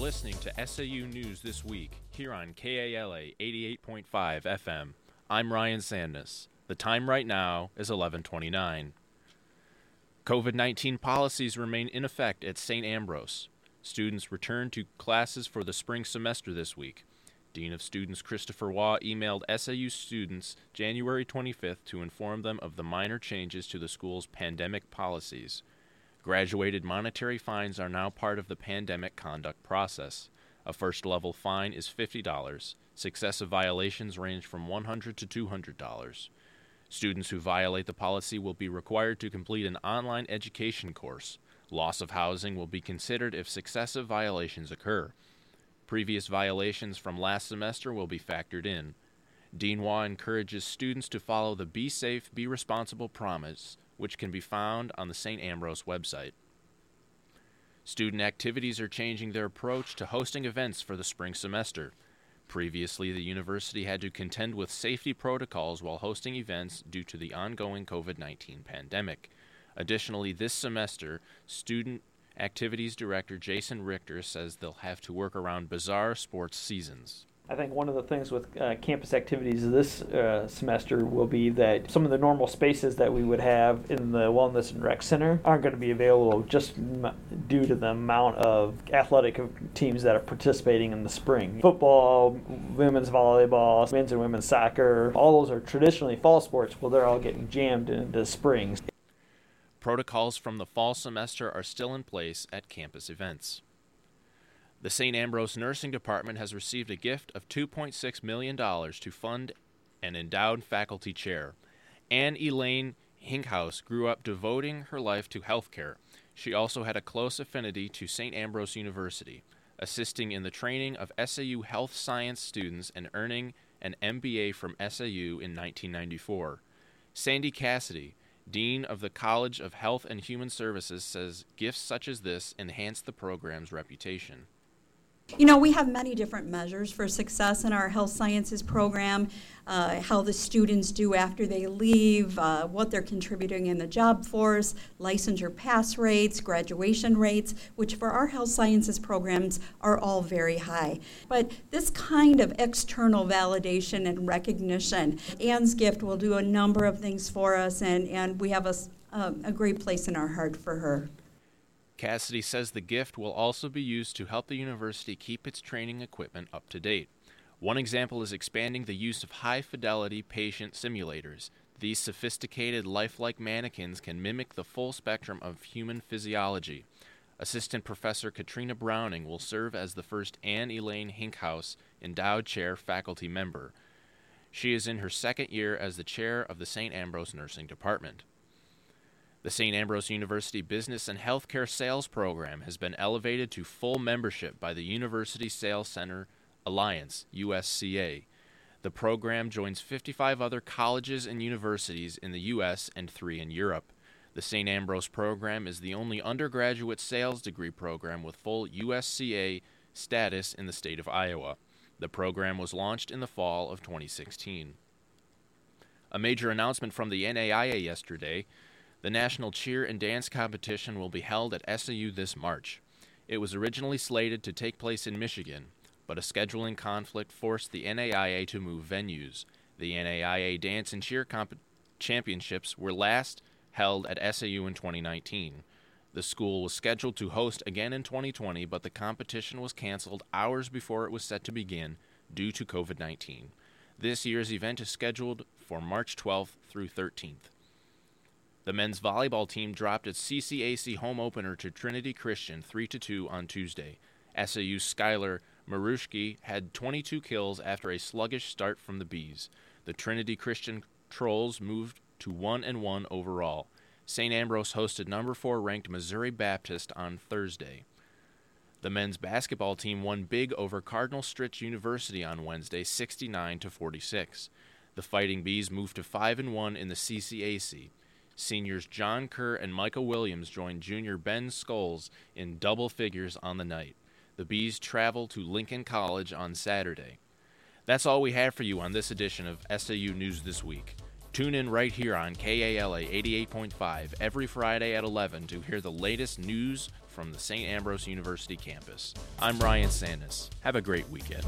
listening to SAU News This Week, here on KALA 88.5 FM. I'm Ryan Sandness. The time right now is 11:29. COVID-19 policies remain in effect at St. Ambrose. Students return to classes for the spring semester this week. Dean of Students Christopher Waugh emailed SAU students January 25th to inform them of the minor changes to the school's pandemic policies. Graduated monetary fines are now part of the pandemic conduct process. A first-level fine is $50. Successive violations range from $100 to $200. Students who violate the policy will be required to complete an online education course. Loss of housing will be considered if successive violations occur. Previous violations from last semester will be factored in. Dean Waugh encourages students to follow the Be Safe, Be Responsible promise, which can be found on the St. Ambrose website. Student activities are changing their approach to hosting events for the spring semester. Previously, the university had to contend with safety protocols while hosting events due to the ongoing COVID-19 pandemic. Additionally, this semester, Student Activities Director Jason Richter says they'll have to work around bizarre sports seasons. I think one of the things with campus activities this semester will be that some of the normal spaces that we would have in the Wellness and Rec Center aren't going to be available just due to the amount of athletic teams that are participating in the spring. Football, women's volleyball, men's and women's soccer, all those are traditionally fall sports. Well, they're all getting jammed into spring. Protocols from the fall semester are still in place at campus events. The St. Ambrose Nursing Department has received a gift of $2.6 million to fund an endowed faculty chair. Anne Elaine Hinkhouse grew up devoting her life to healthcare. She also had a close affinity to St. Ambrose University, assisting in the training of SAU health science students and earning an MBA from SAU in 1994. Sandy Cassidy, Dean of the College of Health and Human Services, says gifts such as this enhance the program's reputation. You know, we have many different measures for success in our health sciences program, how the students do after they leave, what they're contributing in the job force, licensure pass rates, graduation rates, which for our health sciences programs are all very high. But this kind of external validation and recognition, Anne's gift will do a number of things for us, and we have a great place in our heart for her. Cassidy says the gift will also be used to help the university keep its training equipment up to date. One example is expanding the use of high-fidelity patient simulators. These sophisticated, lifelike mannequins can mimic the full spectrum of human physiology. Assistant Professor Katrina Browning will serve as the first Anne Elaine Hinkhouse Endowed Chair faculty member. She is in her second year as the chair of the St. Ambrose Nursing Department. The St. Ambrose University Business and Healthcare Sales Program has been elevated to full membership by the University Sales Center Alliance, USCA. The program joins 55 other colleges and universities in the U.S. and 3 in Europe. The St. Ambrose program is the only undergraduate sales degree program with full USCA status in the state of Iowa. The program was launched in the fall of 2016. A major announcement from the NAIA yesterday. The National Cheer and Dance Competition will be held at SAU this March. It was originally slated to take place in Michigan, but a scheduling conflict forced the NAIA to move venues. The NAIA Dance and Cheer Championships were last held at SAU in 2019. The school was scheduled to host again in 2020, but the competition was canceled hours before it was set to begin due to COVID-19. This year's event is scheduled for March 12th through 13th. The men's volleyball team dropped its CCAC home opener to Trinity Christian 3-2 on Tuesday. SAU Schuyler Maruschke had 22 kills after a sluggish start from the Bees. The Trinity Christian Trolls moved to 1-1 overall. St. Ambrose hosted number 4 ranked Missouri Baptist on Thursday. The men's basketball team won big over Cardinal Stritch University on Wednesday, 69-46. The Fighting Bees moved to 5-1 in the CCAC. Seniors John Kerr and Michael Williams joined junior Ben Scholes in double figures on the night. The Bees travel to Lincoln College on Saturday. That's all we have for you on this edition of SAU News This Week. Tune in right here on KALA 88.5 every Friday at 11 to hear the latest news from the St. Ambrose University campus. I'm Ryan Sanders. Have a great weekend.